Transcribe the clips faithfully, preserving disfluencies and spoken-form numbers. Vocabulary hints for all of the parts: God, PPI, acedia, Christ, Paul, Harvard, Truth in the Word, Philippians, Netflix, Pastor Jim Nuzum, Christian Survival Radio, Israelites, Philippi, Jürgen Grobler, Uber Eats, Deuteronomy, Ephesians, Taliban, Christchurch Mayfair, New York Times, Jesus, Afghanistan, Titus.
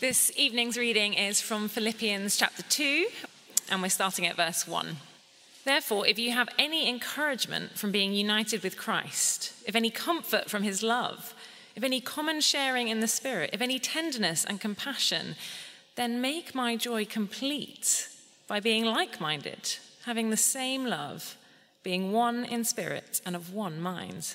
This evening's reading is from Philippians chapter two, and we're starting at verse one. Therefore, if you have any encouragement from being united with Christ, if any comfort from his love, if any common sharing in the Spirit, if any tenderness and compassion, then make my joy complete by being like-minded, having the same love, being one in spirit and of one mind.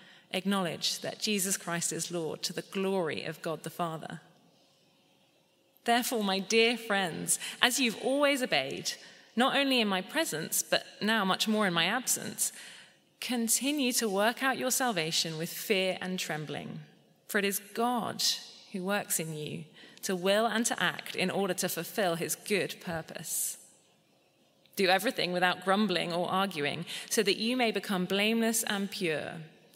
acknowledge that Jesus Christ is Lord, to the glory of God the Father. Therefore, my dear friends, as you've always obeyed, not only in my presence, but now much more in my absence, continue to work out your salvation with fear and trembling. For it is God who works in you to will and to act in order to fulfill his good purpose. Do everything without grumbling or arguing, so that you may become blameless and pure,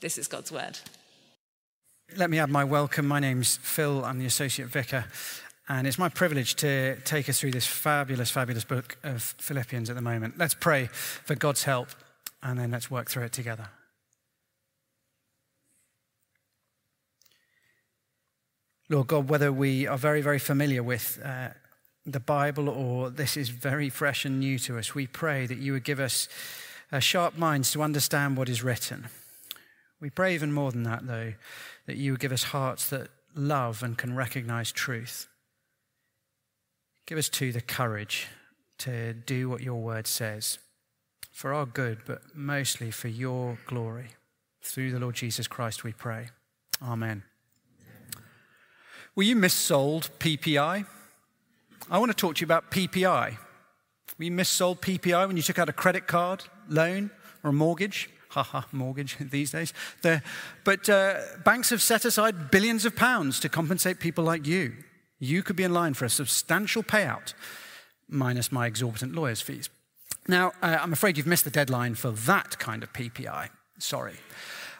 This is God's word. Let me add my welcome. My name's Phil. I'm the Associate Vicar. And it's my privilege to take us through this fabulous, fabulous book of Philippians at the moment. Let's pray for God's help, and then let's work through it together. Lord God, whether we are very, very familiar with uh, the Bible or this is very fresh and new to us, we pray that you would give us uh, sharp minds to understand what is written. We pray even more than that, though, that you would give us hearts that love and can recognize truth. Give us, too, the courage to do what your word says, for our good, but mostly for your glory. Through the Lord Jesus Christ we pray. Amen. Were you missold P P I? I want to talk to you about P P I. Were you missold P P I when you took out a credit card, loan, or a mortgage? Haha, mortgage these days. The, but uh, banks have set aside billions of pounds to compensate people like you. You could be in line for a substantial payout, minus my exorbitant lawyer's fees. Now, uh, I'm afraid you've missed the deadline for that kind of P P I. Sorry.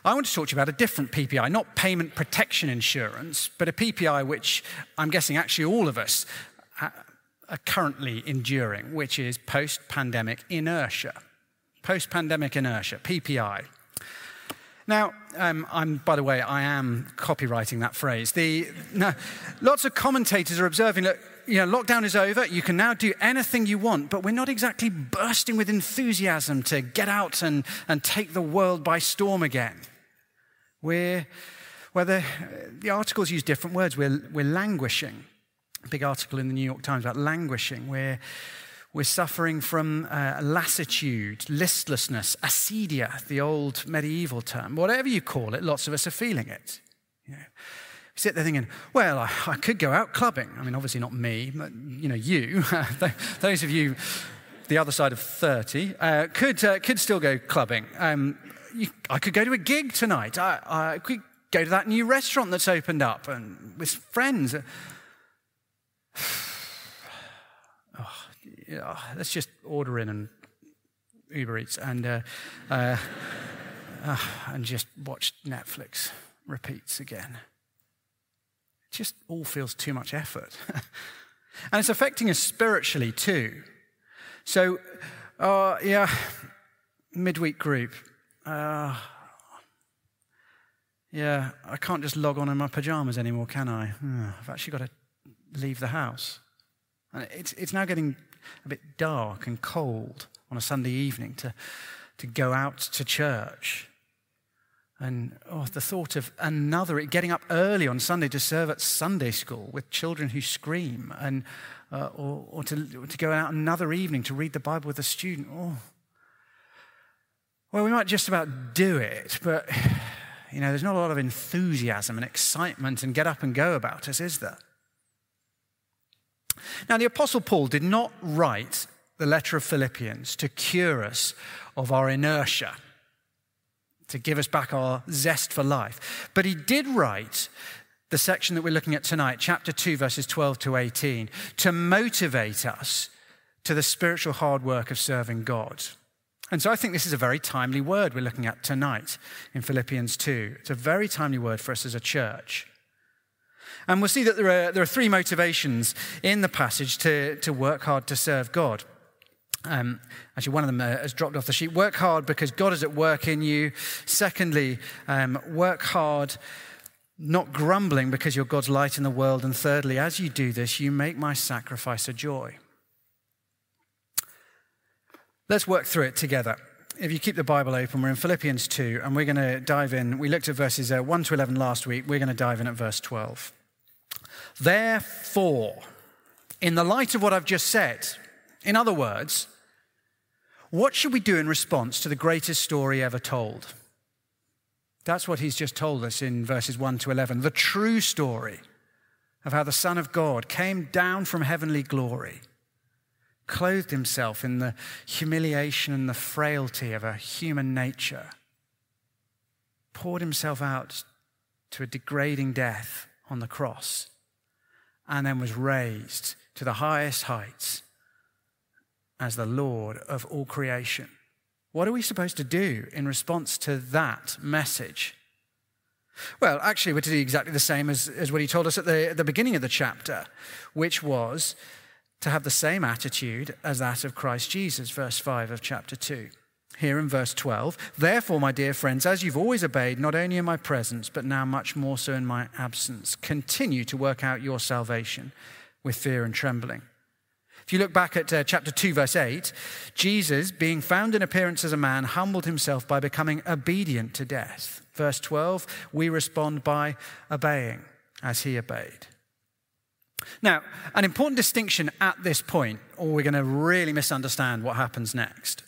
I want to talk to you about a different P P I, not payment protection insurance, but a P P I which I'm guessing actually all of us are currently enduring, which is post-pandemic inertia. Post-pandemic inertia, P P I. Now, um, I'm, by the way, I am copywriting that phrase. The, no, lots of commentators are observing that, you know, lockdown is over, you can now do anything you want, but we're not exactly bursting with enthusiasm to get out and, and take the world by storm again. We're, well, the, the articles use different words. We're, we're languishing. A big article in the New York Times about languishing. We're We're suffering from uh, lassitude, listlessness, acedia, the old medieval term. Whatever you call it, lots of us are feeling it. You know, we sit there thinking, well, I, I could go out clubbing. I mean, obviously not me, but, you know, you, those of you the other side of thirty, uh, could uh, could still go clubbing. Um, you, I could go to a gig tonight. I, I could go to that new restaurant that's opened up and with friends. Oh. Yeah, let's just order in and Uber Eats and uh, uh, uh, and just watch Netflix repeats again. It just all feels too much effort. And it's affecting us spiritually too. So, uh, yeah, midweek group. Uh, yeah, I can't just log on in my pajamas anymore, can I? Uh, I've actually got to leave the house. And it's it's now getting a bit dark and cold on a Sunday evening to, to go out to church. And oh, the thought of another, getting up early on Sunday to serve at Sunday school with children who scream, and uh, or, or to, to go out another evening to read the Bible with a student. Oh, well, we might just about do it, but you know, there's not a lot of enthusiasm and excitement and get up and go about us, is there? Now, the Apostle Paul did not write the letter of Philippians to cure us of our inertia, to give us back our zest for life. But he did write the section that we're looking at tonight, chapter two, verses twelve to eighteen, to motivate us to the spiritual hard work of serving God. And so I think this is a very timely word we're looking at tonight in Philippians two. It's a very timely word for us as a church. And we'll see that there are, there are three motivations in the passage to, to work hard to serve God. Um, actually, one of them uh, has dropped off the sheet. Work hard because God is at work in you. Secondly, um, work hard, not grumbling, because you're God's light in the world. And thirdly, as you do this, you make my sacrifice a joy. Let's work through it together. If you keep the Bible open, we're in Philippians two, and we're going to dive in. We looked at verses uh, one to eleven last week. We're going to dive in at verse twelve. Therefore, in the light of what I've just said, in other words, what should we do in response to the greatest story ever told? That's what he's just told us in verses one to eleven. The true story of how the Son of God came down from heavenly glory, clothed himself in the humiliation and the frailty of a human nature, poured himself out to a degrading death on the cross, and then was raised to the highest heights as the Lord of all creation. What are we supposed to do in response to that message? Well, actually, we're to do exactly the same as, as what he told us at the, at the beginning of the chapter, which was to have the same attitude as that of Christ Jesus, verse five of chapter two. Here in verse twelve, therefore, my dear friends, as you've always obeyed, not only in my presence, but now much more so in my absence, continue to work out your salvation with fear and trembling. If you look back at uh, chapter two, verse eight, Jesus, being found in appearance as a man, humbled himself by becoming obedient to death. Verse twelve, we respond by obeying as he obeyed. Now, an important distinction at this point, or we're going to really misunderstand what happens next.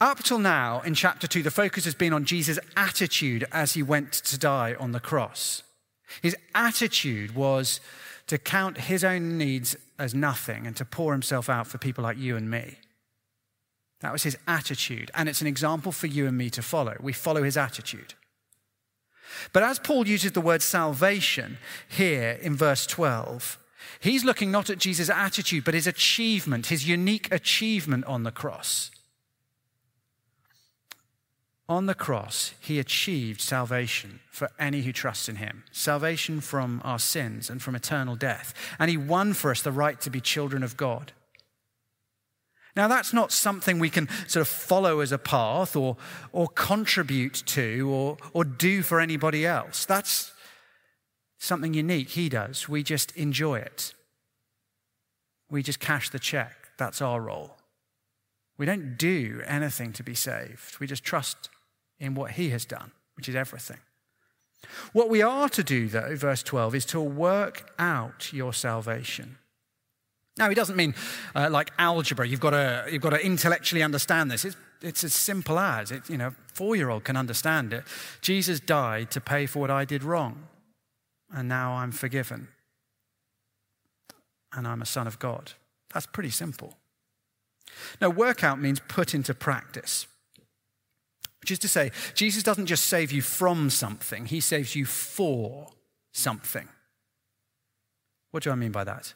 Up till now, in chapter two, the focus has been on Jesus' attitude as he went to die on the cross. His attitude was to count his own needs as nothing and to pour himself out for people like you and me. That was his attitude, and it's an example for you and me to follow. We follow his attitude. But as Paul uses the word salvation here in verse twelve, he's looking not at Jesus' attitude, but his achievement, his unique achievement on the cross. On the cross, he achieved salvation for any who trust in him, salvation from our sins and from eternal death. And he won for us the right to be children of God. Now, that's not something we can sort of follow as a path or, or contribute to or, or do for anybody else. That's something unique he does. We just enjoy it. We just cash the check. That's our role. We don't do anything to be saved. We just trust in what he has done, which is everything. What we are to do, though, verse twelve, is to work out your salvation. Now, he doesn't mean uh, like algebra. You've got to you've got to intellectually understand this. It's it's as simple as it. You know, a four-year-old can understand it. Jesus died to pay for what I did wrong, and now I'm forgiven, and I'm a son of God. That's pretty simple. Now, work out means put into practice, which is to say, Jesus doesn't just save you from something, he saves you for something. What do I mean by that?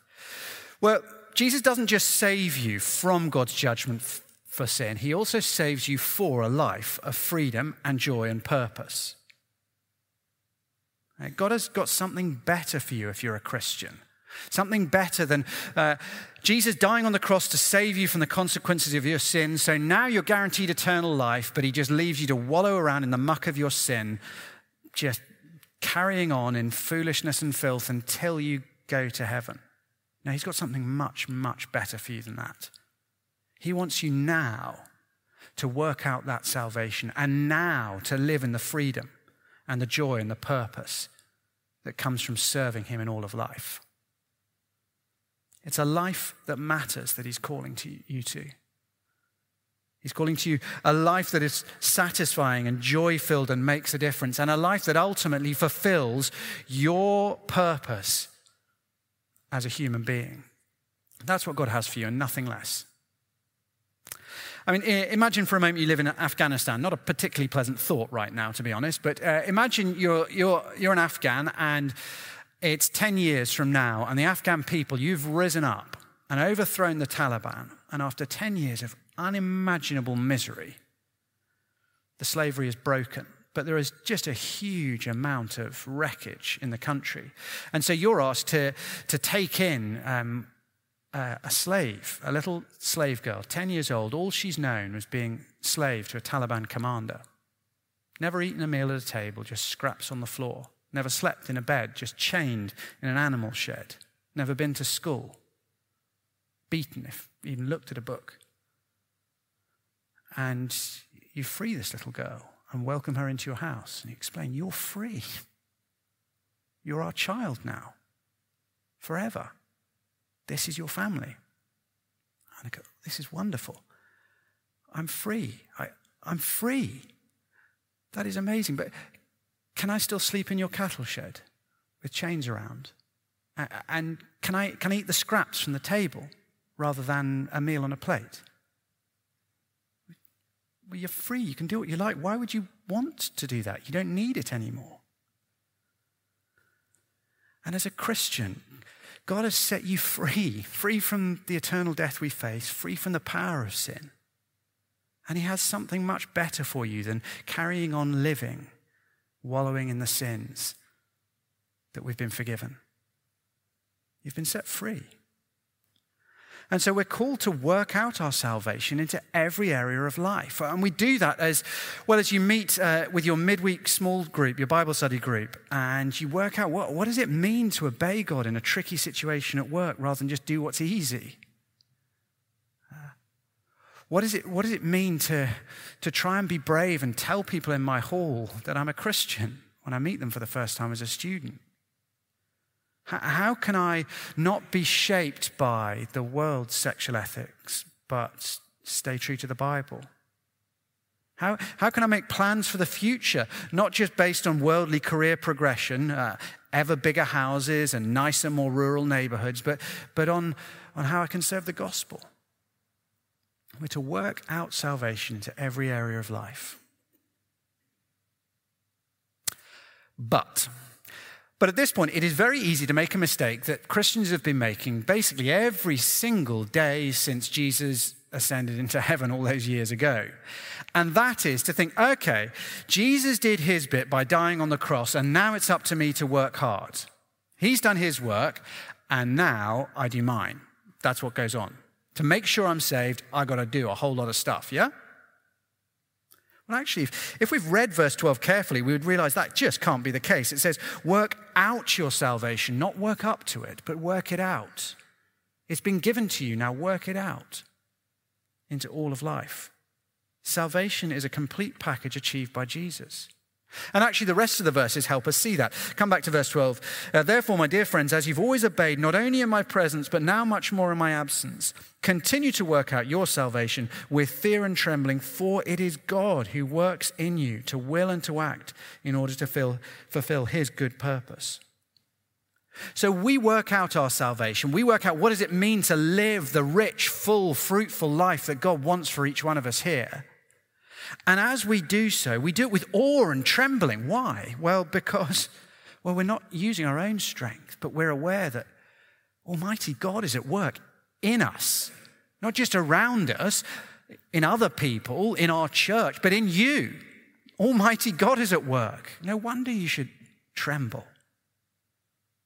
Well, Jesus doesn't just save you from God's judgment f- for sin, he also saves you for a life of freedom and joy and purpose. Now, God has got something better for you if you're a Christian. Something better than uh, Jesus dying on the cross to save you from the consequences of your sin. So now you're guaranteed eternal life, but he just leaves you to wallow around in the muck of your sin, just carrying on in foolishness and filth until you go to heaven. No, he's got something much, much better for you than that. He wants you now to work out that salvation and now to live in the freedom and the joy and the purpose that comes from serving him in all of life. It's a life that matters that he's calling to you to. He's calling to you a life that is satisfying and joy-filled and makes a difference, and a life that ultimately fulfills your purpose as a human being. That's what God has for you and nothing less. I mean, imagine for a moment you live in Afghanistan. Not a particularly pleasant thought right now, to be honest, but uh, imagine you're you're you're an Afghan and it's ten years from now and the Afghan people, you've risen up and overthrown the Taliban, and after ten years of unimaginable misery, the slavery is broken. But there is just a huge amount of wreckage in the country. And so you're asked to, to take in... Um, Uh, a slave, a little slave girl, ten years old, all she's known was being slave to a Taliban commander. Never eaten a meal at a table, just scraps on the floor. Never slept in a bed, just chained in an animal shed. Never been to school. Beaten if even looked at a book. And you free this little girl and welcome her into your house and you explain, you're free. You're our child now. Forever. This is your family. And I go, this is wonderful. I'm free. I, I'm free. That is amazing. But can I still sleep in your cattle shed with chains around? And can I can I eat the scraps from the table rather than a meal on a plate? Well, you're free. You can do what you like. Why would you want to do that? You don't need it anymore. And as a Christian, God has set you free, free from the eternal death we face, free from the power of sin. And he has something much better for you than carrying on living, wallowing in the sins that we've been forgiven. You've been set free. And so we're called to work out our salvation into every area of life. And we do that as well as you meet uh, with your midweek small group, your Bible study group, and you work out what, what does it mean to obey God in a tricky situation at work rather than just do what's easy? Uh, what, is it, what does it mean to, to try and be brave and tell people in my hall that I'm a Christian when I meet them for the first time as a student? How can I not be shaped by the world's sexual ethics, but stay true to the Bible? How how can I make plans for the future, not just based on worldly career progression, uh, ever bigger houses and nicer, more rural neighborhoods, but, but on, on how I can serve the gospel? We're to work out salvation into every area of life. But... But at this point, it is very easy to make a mistake that Christians have been making basically every single day since Jesus ascended into heaven all those years ago. And that is to think, okay, Jesus did his bit by dying on the cross, and now it's up to me to work hard. He's done his work, and now I do mine. That's what goes on. To make sure I'm saved, I got to do a whole lot of stuff, yeah? Well, actually, if, if we've read verse twelve carefully, we would realize that just can't be the case. It says, work out your salvation, not work up to it, but work it out. It's been given to you, now work it out into all of life. Salvation is a complete package achieved by Jesus. And actually, the rest of the verses help us see that. Come back to verse twelve. Uh, Therefore, my dear friends, as you've always obeyed, not only in my presence, but now much more in my absence, continue to work out your salvation with fear and trembling, for it is God who works in you to will and to act in order to fill, fulfill his good purpose. So we work out our salvation. We work out what does it mean to live the rich, full, fruitful life that God wants for each one of us here. And as we do so, we do it with awe and trembling. Why? Well, because well, we're not using our own strength, but we're aware that Almighty God is at work in us, not just around us, in other people, in our church, but in you. Almighty God is at work. No wonder you should tremble.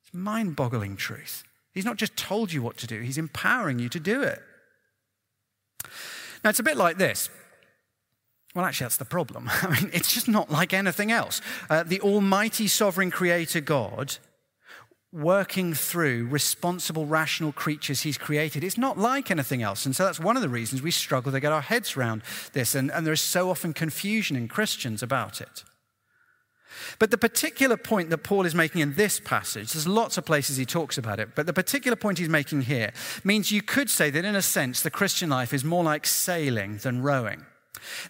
It's mind-boggling truth. He's not just told you what to do, he's empowering you to do it. Now, it's a bit like this. Well, actually, that's the problem. I mean, it's just not like anything else. Uh, the almighty sovereign creator God working through responsible, rational creatures he's created. It's not like anything else. And so that's one of the reasons we struggle to get our heads around this. And, and there is so often confusion in Christians about it. But the particular point that Paul is making in this passage, there's lots of places he talks about it, but the particular point he's making here means you could say that in a sense the Christian life is more like sailing than rowing.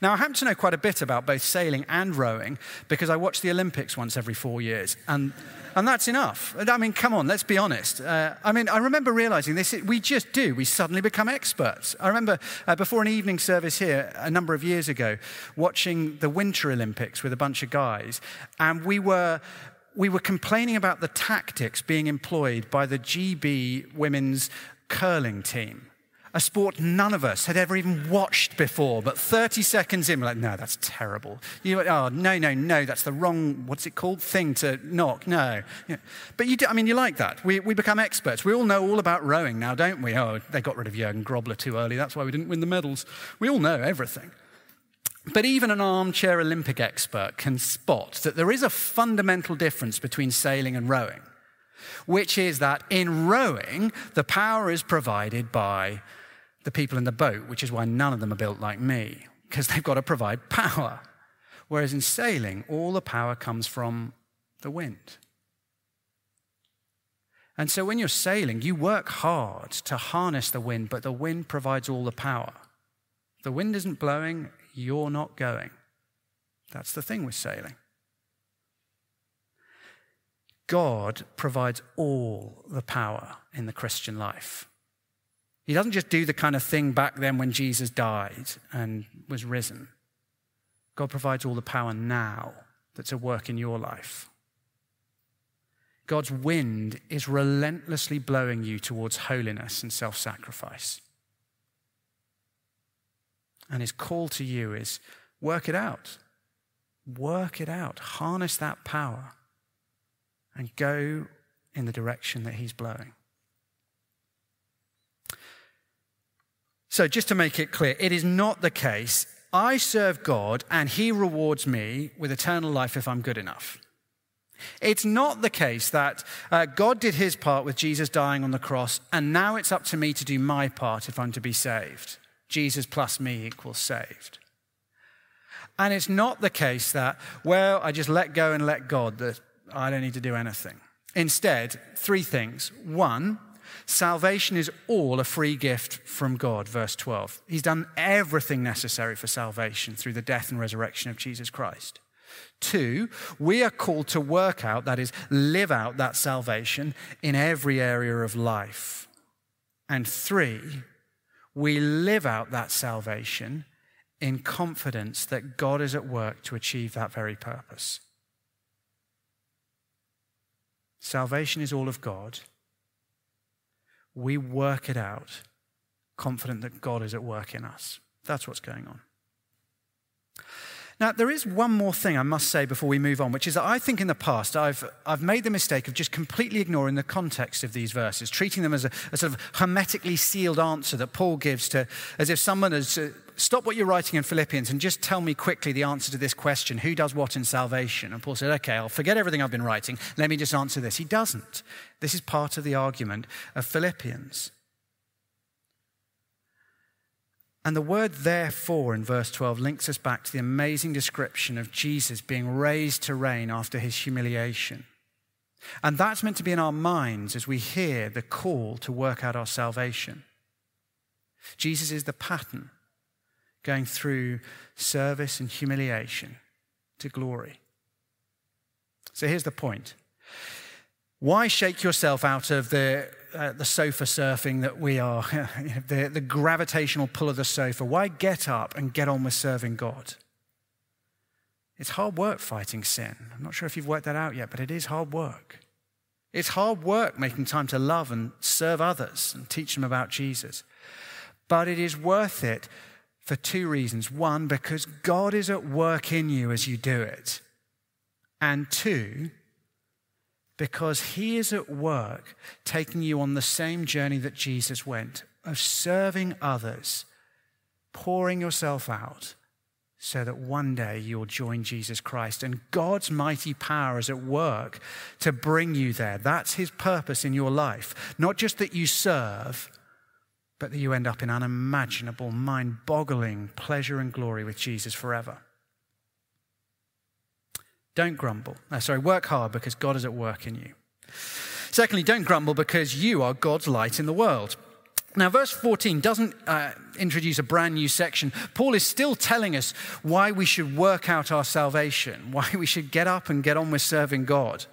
Now, I happen to know quite a bit about both sailing and rowing because I watch the Olympics once every four years, and and that's enough. I mean, come on, let's be honest. Uh, I mean, I remember realizing this, we just do. We suddenly become experts. I remember uh, before an evening service here a number of years ago, watching the Winter Olympics with a bunch of guys, and we were... We were complaining about the tactics being employed by the G B women's curling team. A sport none of us had ever even watched before, but thirty seconds in, we're like, no, that's terrible. You, oh, no, no, no, that's the wrong, what's it called, thing to knock, no. Yeah. But you do, I mean, you like that. We we become experts. We all know all about rowing now, don't we? Oh, they got rid of Jürgen Grobler too early. That's why we didn't win the medals. We all know everything. But even an armchair Olympic expert can spot that there is a fundamental difference between sailing and rowing, which is that in rowing, the power is provided by the people in the boat, which is why none of them are built like me, because they've got to provide power. Whereas in sailing, all the power comes from the wind. And so when you're sailing, you work hard to harness the wind, but the wind provides all the power. The wind isn't blowing, you're not going. That's the thing with sailing. God provides all the power in the Christian life. He doesn't just do the kind of thing back then when Jesus died and was risen. God provides all the power now that's at work in your life. God's wind is relentlessly blowing you towards holiness and self-sacrifice. And his call to you is work it out. Work it out. Harness that power and go in the direction that he's blowing. So just to make it clear, it is not the case, I serve God and he rewards me with eternal life if I'm good enough. It's not the case that uh, God did his part with Jesus dying on the cross and now it's up to me to do my part if I'm to be saved. Jesus plus me equals saved. And it's not the case that, well, I just let go and let God, that I don't need to do anything. Instead, three things. One, salvation is all a free gift from God, verse twelve. He's done everything necessary for salvation through the death and resurrection of Jesus Christ. Two, we are called to work out, that is, live out that salvation in every area of life. And three, we live out that salvation in confidence that God is at work to achieve that very purpose. Salvation is all of God. We work it out, confident that God is at work in us. That's what's going on. Now, there is one more thing I must say before we move on, which is that I think in the past I've I've made the mistake of just completely ignoring the context of these verses, treating them as a, a sort of hermetically sealed answer that Paul gives to, as if someone has, uh, stop what you're writing in Philippians and just tell me quickly the answer to this question, who does what in salvation? And Paul said, okay, I'll forget everything I've been writing, let me just answer this. He doesn't. This is part of the argument of Philippians. And the word therefore in verse twelve links us back to the amazing description of Jesus being raised to reign after his humiliation. And that's meant to be in our minds as we hear the call to work out our salvation. Jesus is the pattern, going through service and humiliation to glory. So here's the point. Why shake yourself out of the Uh, the sofa surfing that we are, the, the gravitational pull of the sofa? Why get up and get on with serving God? It's hard work fighting sin. I'm not sure if you've worked that out yet, but it is hard work. It's hard work making time to love and serve others and teach them about Jesus. But it is worth it for two reasons. One, because God is at work in you as you do it. And two, because he is at work taking you on the same journey that Jesus went, of serving others, pouring yourself out, so that one day you'll join Jesus Christ. And God's mighty power is at work to bring you there. That's his purpose in your life. Not just that you serve, but that you end up in unimaginable, mind-boggling pleasure and glory with Jesus forever. Don't grumble. No, sorry, work hard because God is at work in you. Secondly, don't grumble because you are God's light in the world. Now, verse fourteen doesn't uh, introduce a brand new section. Paul is still telling us why we should work out our salvation, why we should get up and get on with serving God.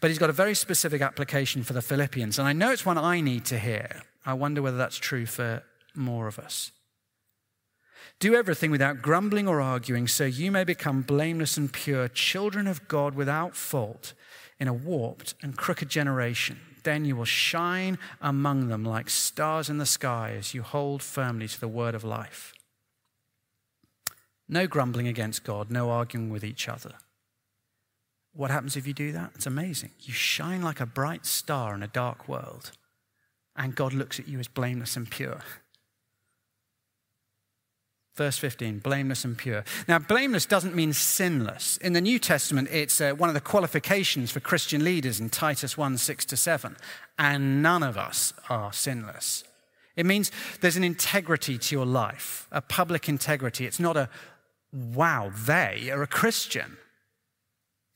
But he's got a very specific application for the Philippians, and I know it's one I need to hear. I wonder whether that's true for more of us. Do everything without grumbling or arguing, so you may become blameless and pure, children of God without fault, in a warped and crooked generation. Then you will shine among them like stars in the sky as you hold firmly to the word of life. No grumbling against God, no arguing with each other. What happens if you do that? It's amazing. You shine like a bright star in a dark world, and God looks at you as blameless and pure. Verse fifteen, blameless and pure. Now, blameless doesn't mean sinless. In the New Testament, it's uh, one of the qualifications for Christian leaders in Titus one, six to seven. And none of us are sinless. It means there's an integrity to your life, a public integrity. It's not a, wow, they are a Christian.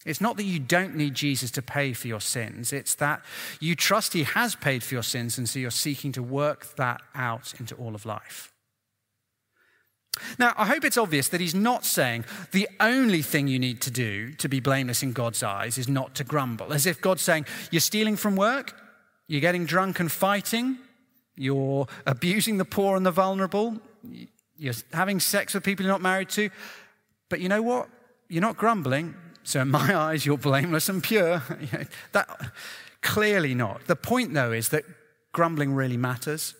It's not that you don't need Jesus to pay for your sins. It's that you trust he has paid for your sins, and so you're seeking to work that out into all of life. Now, I hope it's obvious that he's not saying the only thing you need to do to be blameless in God's eyes is not to grumble. As if God's saying, you're stealing from work, you're getting drunk and fighting, you're abusing the poor and the vulnerable, you're having sex with people you're not married to, but you know what? You're not grumbling, so in my eyes, you're blameless and pure. That, clearly not. The point, though, is that grumbling really matters.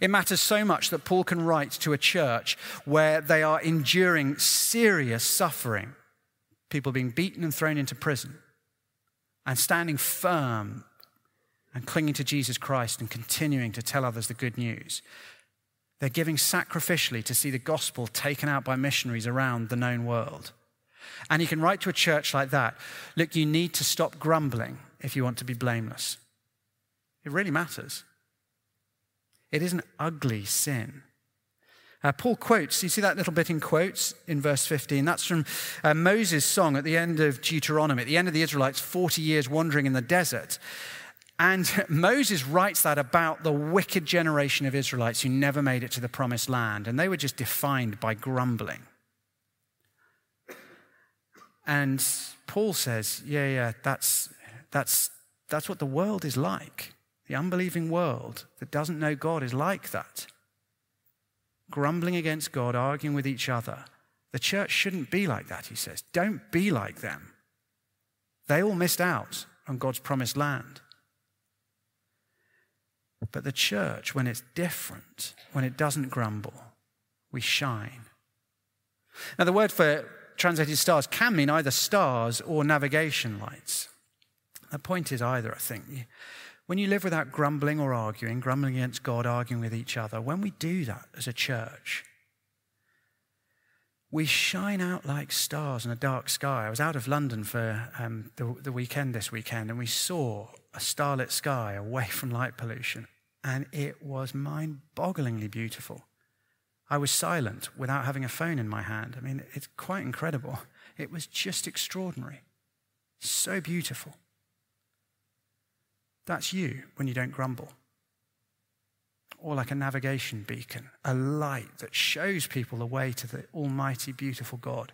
It matters so much that Paul can write to a church where they are enduring serious suffering, people being beaten and thrown into prison, and standing firm and clinging to Jesus Christ and continuing to tell others the good news. They're giving sacrificially to see the gospel taken out by missionaries around the known world. And he can write to a church like that, look, you need to stop grumbling if you want to be blameless. It really matters. It is an ugly sin. Uh, Paul quotes, you see that little bit in quotes in verse fifteen? That's from uh, Moses' song at the end of Deuteronomy, at the end of the Israelites' forty years wandering in the desert. And Moses writes that about the wicked generation of Israelites who never made it to the promised land. And they were just defined by grumbling. And Paul says, yeah, yeah, that's that's that's what the world is like. The unbelieving world that doesn't know God is like that. Grumbling against God, arguing with each other. The church shouldn't be like that, he says. Don't be like them. They all missed out on God's promised land. But the church, when it's different, when it doesn't grumble, we shine. Now, the word for translated stars can mean either stars or navigation lights. The point is either, I think. When you live without grumbling or arguing, grumbling against God, arguing with each other, when we do that as a church, we shine out like stars in a dark sky. I was out of London for um, the, the weekend this weekend, and we saw a starlit sky away from light pollution, and it was mind-bogglingly beautiful. I was silent without having a phone in my hand. I mean, it's quite incredible. It was just extraordinary. So beautiful. That's you when you don't grumble. Or like a navigation beacon, a light that shows people the way to the almighty, beautiful God.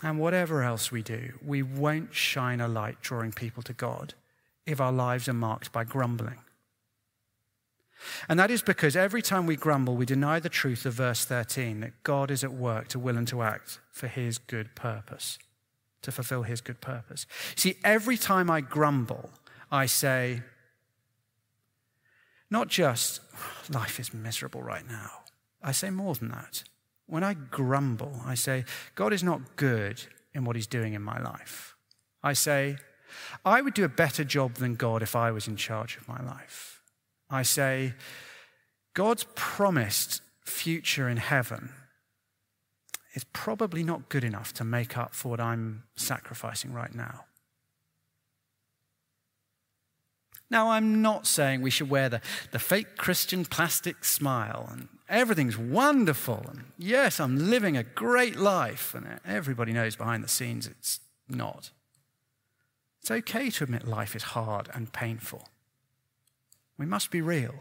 And whatever else we do, we won't shine a light drawing people to God if our lives are marked by grumbling. And that is because every time we grumble, we deny the truth of verse thirteen, that God is at work to will and to act for his good purpose. to fulfill his good purpose. See, every time I grumble, I say, not just, oh, life is miserable right now. I say more than that. When I grumble, I say, God is not good in what he's doing in my life. I say, I would do a better job than God if I was in charge of my life. I say, God's promised future in heaven is probably not good enough to make up for what I'm sacrificing right now. Now, I'm not saying we should wear the, the fake Christian plastic smile and everything's wonderful and yes, I'm living a great life, and everybody knows behind the scenes it's not. It's okay to admit life is hard and painful. We must be real.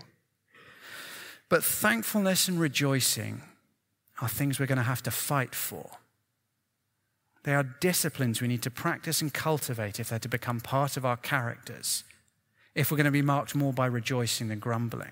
But thankfulness and rejoicing are things we're going to have to fight for. They are disciplines we need to practice and cultivate if they're to become part of our characters, if we're going to be marked more by rejoicing than grumbling.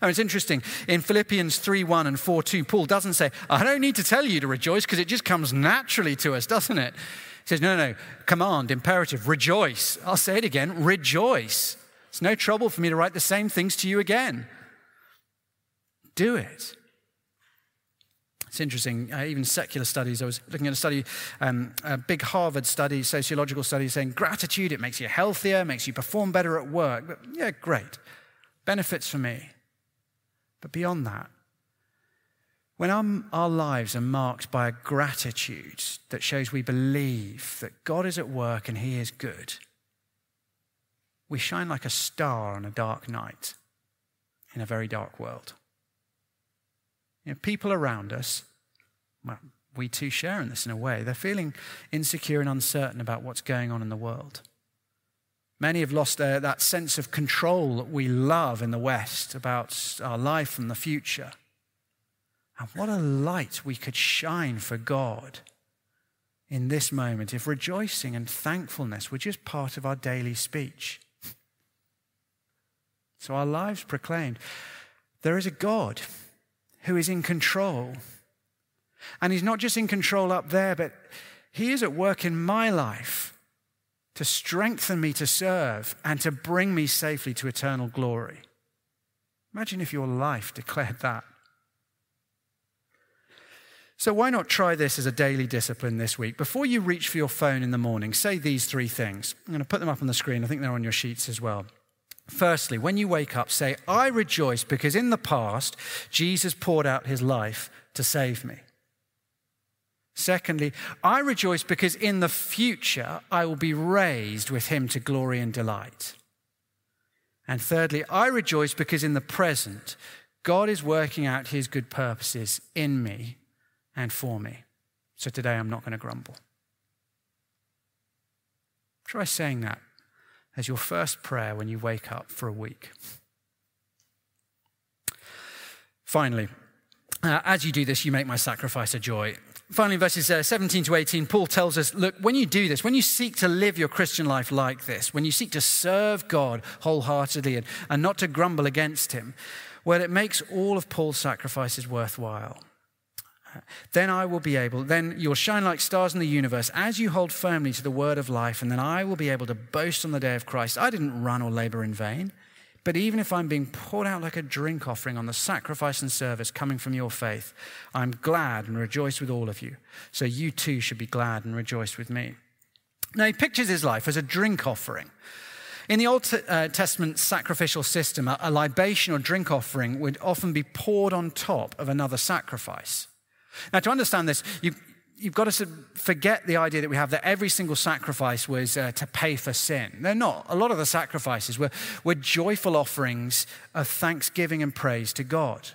And it's interesting, in Philippians three one and four two, Paul doesn't say, I don't need to tell you to rejoice because it just comes naturally to us, doesn't it? He says, no, no, no, command, imperative, rejoice. I'll say it again, rejoice. It's no trouble for me to write the same things to you again. Do it. It's interesting, uh, even secular studies, I was looking at a study, um, a big Harvard study, sociological study, saying gratitude, it makes you healthier, makes you perform better at work. But yeah, great. Benefits for me. But beyond that, when our, our lives are marked by a gratitude that shows we believe that God is at work and he is good, we shine like a star on a dark night in a very dark world. You know, people around us, well, we too share in this in a way. They're feeling insecure and uncertain about what's going on in the world. Many have lost uh, that sense of control that we love in the West about our life and the future. And what a light we could shine for God in this moment if rejoicing and thankfulness were just part of our daily speech. So our lives proclaimed, there is a God who is in control. And he's not just in control up there, but he is at work in my life to strengthen me to serve and to bring me safely to eternal glory. Imagine if your life declared that. So why not try this as a daily discipline this week? Before you reach for your phone in the morning, say these three things. I'm going to put them up on the screen. I think they're on your sheets as well. Firstly, when you wake up, say, I rejoice because in the past, Jesus poured out his life to save me. Secondly, I rejoice because in the future, I will be raised with him to glory and delight. And thirdly, I rejoice because in the present, God is working out his good purposes in me and for me. So today, I'm not going to grumble. Try saying that as your first prayer when you wake up for a week. Finally, uh, as you do this, you make my sacrifice a joy. Finally, verses uh, seventeen to eighteen, Paul tells us, look, when you do this, when you seek to live your Christian life like this, when you seek to serve God wholeheartedly and, and not to grumble against him, well, it makes all of Paul's sacrifices worthwhile. Then I will be able, then you'll shine like stars in the universe as you hold firmly to the word of life, and then I will be able to boast on the day of Christ. I didn't run or labor in vain, but even if I'm being poured out like a drink offering on the sacrifice and service coming from your faith, I'm glad and rejoice with all of you. So you too should be glad and rejoice with me. Now he pictures his life as a drink offering. In the Old Testament sacrificial system, a libation or drink offering would often be poured on top of another sacrifice. Now, to understand this, you, you've got to forget the idea that we have that every single sacrifice was uh, to pay for sin. They're not. A lot of the sacrifices were, were joyful offerings of thanksgiving and praise to God.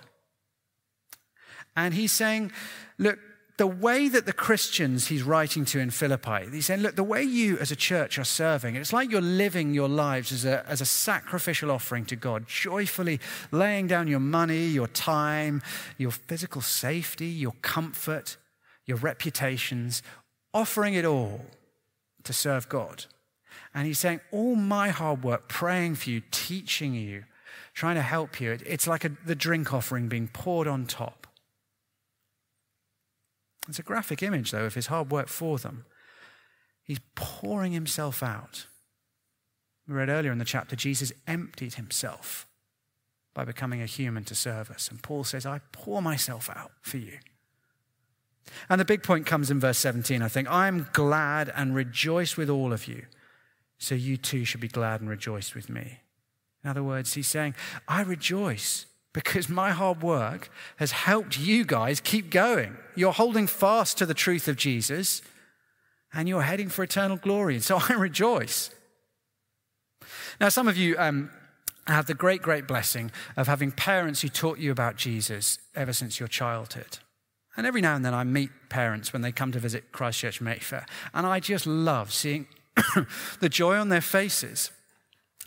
And he's saying, look, the way that the Christians he's writing to in Philippi, he's saying, look, the way you as a church are serving, it's like you're living your lives as a, as a sacrificial offering to God, joyfully laying down your money, your time, your physical safety, your comfort, your reputations, offering it all to serve God. And he's saying, all my hard work, praying for you, teaching you, trying to help you, it, it's like a, the drink offering being poured on top. It's a graphic image, though, of his hard work for them. He's pouring himself out. We read earlier in the chapter, Jesus emptied himself by becoming a human to serve us. And Paul says, I pour myself out for you. And the big point comes in verse seventeen, I think. I am glad and rejoice with all of you, so you too should be glad and rejoice with me. In other words, he's saying, I rejoice because my hard work has helped you guys keep going. You're holding fast to the truth of Jesus, and you're heading for eternal glory, and so I rejoice. Now, some of you um, have the great, great blessing of having parents who taught you about Jesus ever since your childhood. And every now and then I meet parents when they come to visit Christchurch Mayfair, and I just love seeing the joy on their faces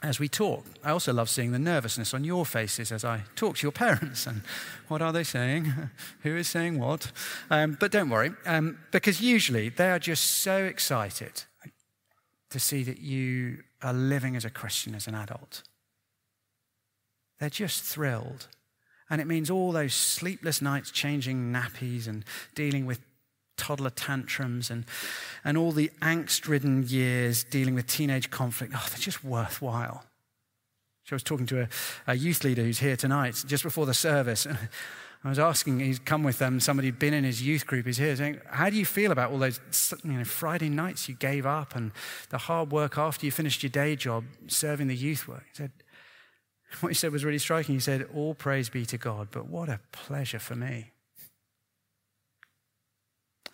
as we talk. I also love seeing the nervousness on your faces as I talk to your parents and what are they saying? Who is saying what? Um, but don't worry, um, because usually they are just so excited to see that you are living as a Christian as an adult. They're just thrilled. And it means all those sleepless nights changing nappies and dealing with toddler tantrums and, and all the angst-ridden years dealing with teenage conflict. Oh, they're just worthwhile. So I was talking to a, a youth leader who's here tonight just before the service. And I was asking, he's come with them, somebody who'd been in his youth group is here, saying, how do you feel about all those you know, Friday nights you gave up and the hard work after you finished your day job serving the youth work? He said, what he said was really striking. He said, all praise be to God, but what a pleasure for me.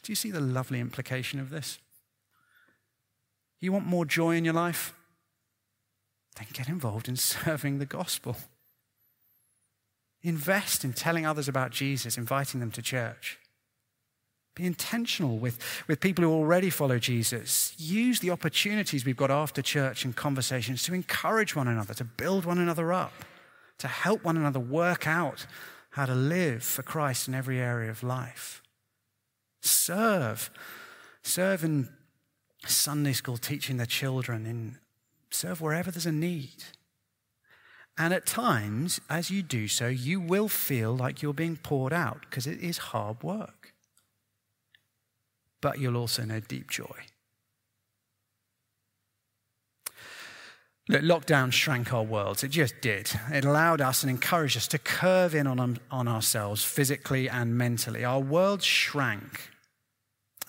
Do you see the lovely implication of this? You want more joy in your life? Then get involved in serving the gospel. Invest in telling others about Jesus, inviting them to church. Be intentional with, with people who already follow Jesus. Use the opportunities we've got after church and conversations to encourage one another, to build one another up, to help one another work out how to live for Christ in every area of life. Serve. Serve in Sunday school, teaching their children. In serve wherever there's a need. And at times, as you do so, you will feel like you're being poured out because it is hard work. But you'll also know deep joy. Look, lockdown shrank our worlds. It just did. It allowed us and encouraged us to curve in on, on ourselves physically and mentally. Our world shrank.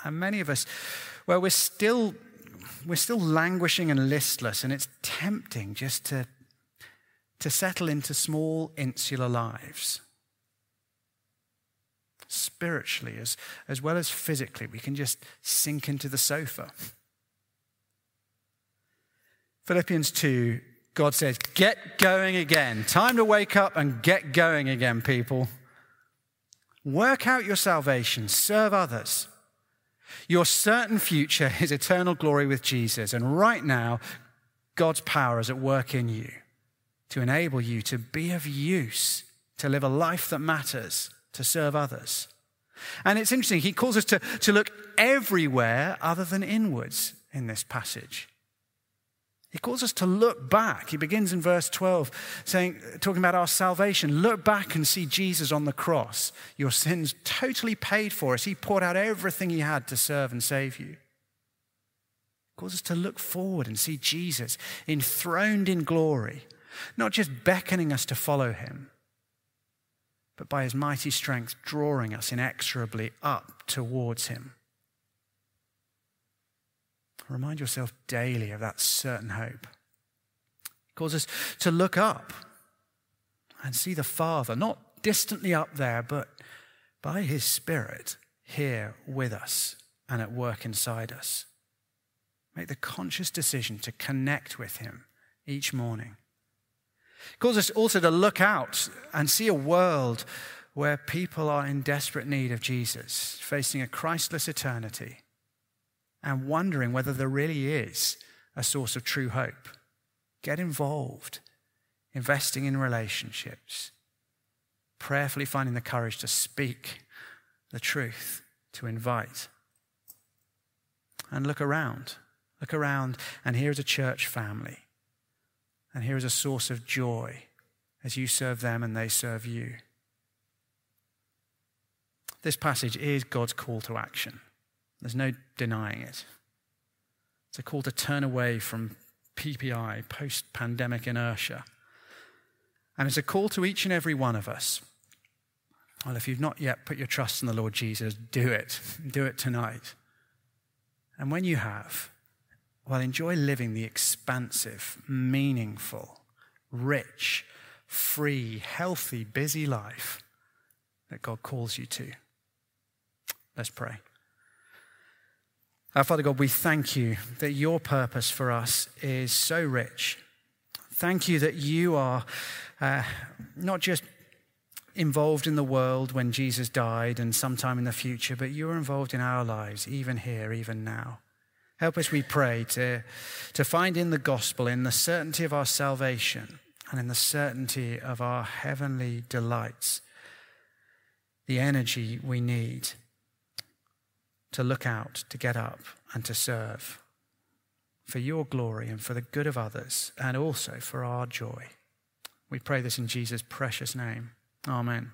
And many of us, well, we're still, we're still languishing and listless, and it's tempting just to, to settle into small, insular lives. Spiritually, as, as well as physically, we can just sink into the sofa. Philippians two, God says, get going again. Time to wake up and get going again, people. Work out your salvation, serve others. Your certain future is eternal glory with Jesus. And right now, God's power is at work in you to enable you to be of use, to live a life that matters, to serve others. And it's interesting, he calls us to, to look everywhere other than inwards in this passage. He calls us to look back. He begins in verse twelve, saying, talking about our salvation. Look back and see Jesus on the cross. Your sins totally paid for us. He poured out everything he had to serve and save you. He calls us to look forward and see Jesus enthroned in glory, not just beckoning us to follow him, but by his mighty strength, drawing us inexorably up towards him. Remind yourself daily of that certain hope. It calls us to look up and see the Father, not distantly up there, but by his Spirit here with us and at work inside us. Make the conscious decision to connect with him each morning. It calls us also to look out and see a world where people are in desperate need of Jesus, facing a Christless eternity and wondering whether there really is a source of true hope. Get involved, investing in relationships, prayerfully finding the courage to speak the truth, to invite. And look around, look around, and here is a church family. And here is a source of joy as you serve them and they serve you. This passage is God's call to action. There's no denying it. It's a call to turn away from P P I, post-pandemic inertia. And it's a call to each and every one of us Well, if you've not yet put your trust in the Lord Jesus, do it. Do it tonight. And when you have, well, enjoy living the expansive, meaningful, rich, free, healthy, busy life that God calls you to. Let's pray. Our Father God, we thank you that your purpose for us is so rich. Thank you that you are uh, not just involved in the world when Jesus died and sometime in the future, but you are involved in our lives, even here, even now. Help us, we pray, to, to find in the gospel, in the certainty of our salvation and in the certainty of our heavenly delights, the energy we need to look out, to get up, and to serve for your glory and for the good of others and also for our joy. We pray this in Jesus' precious name. Amen.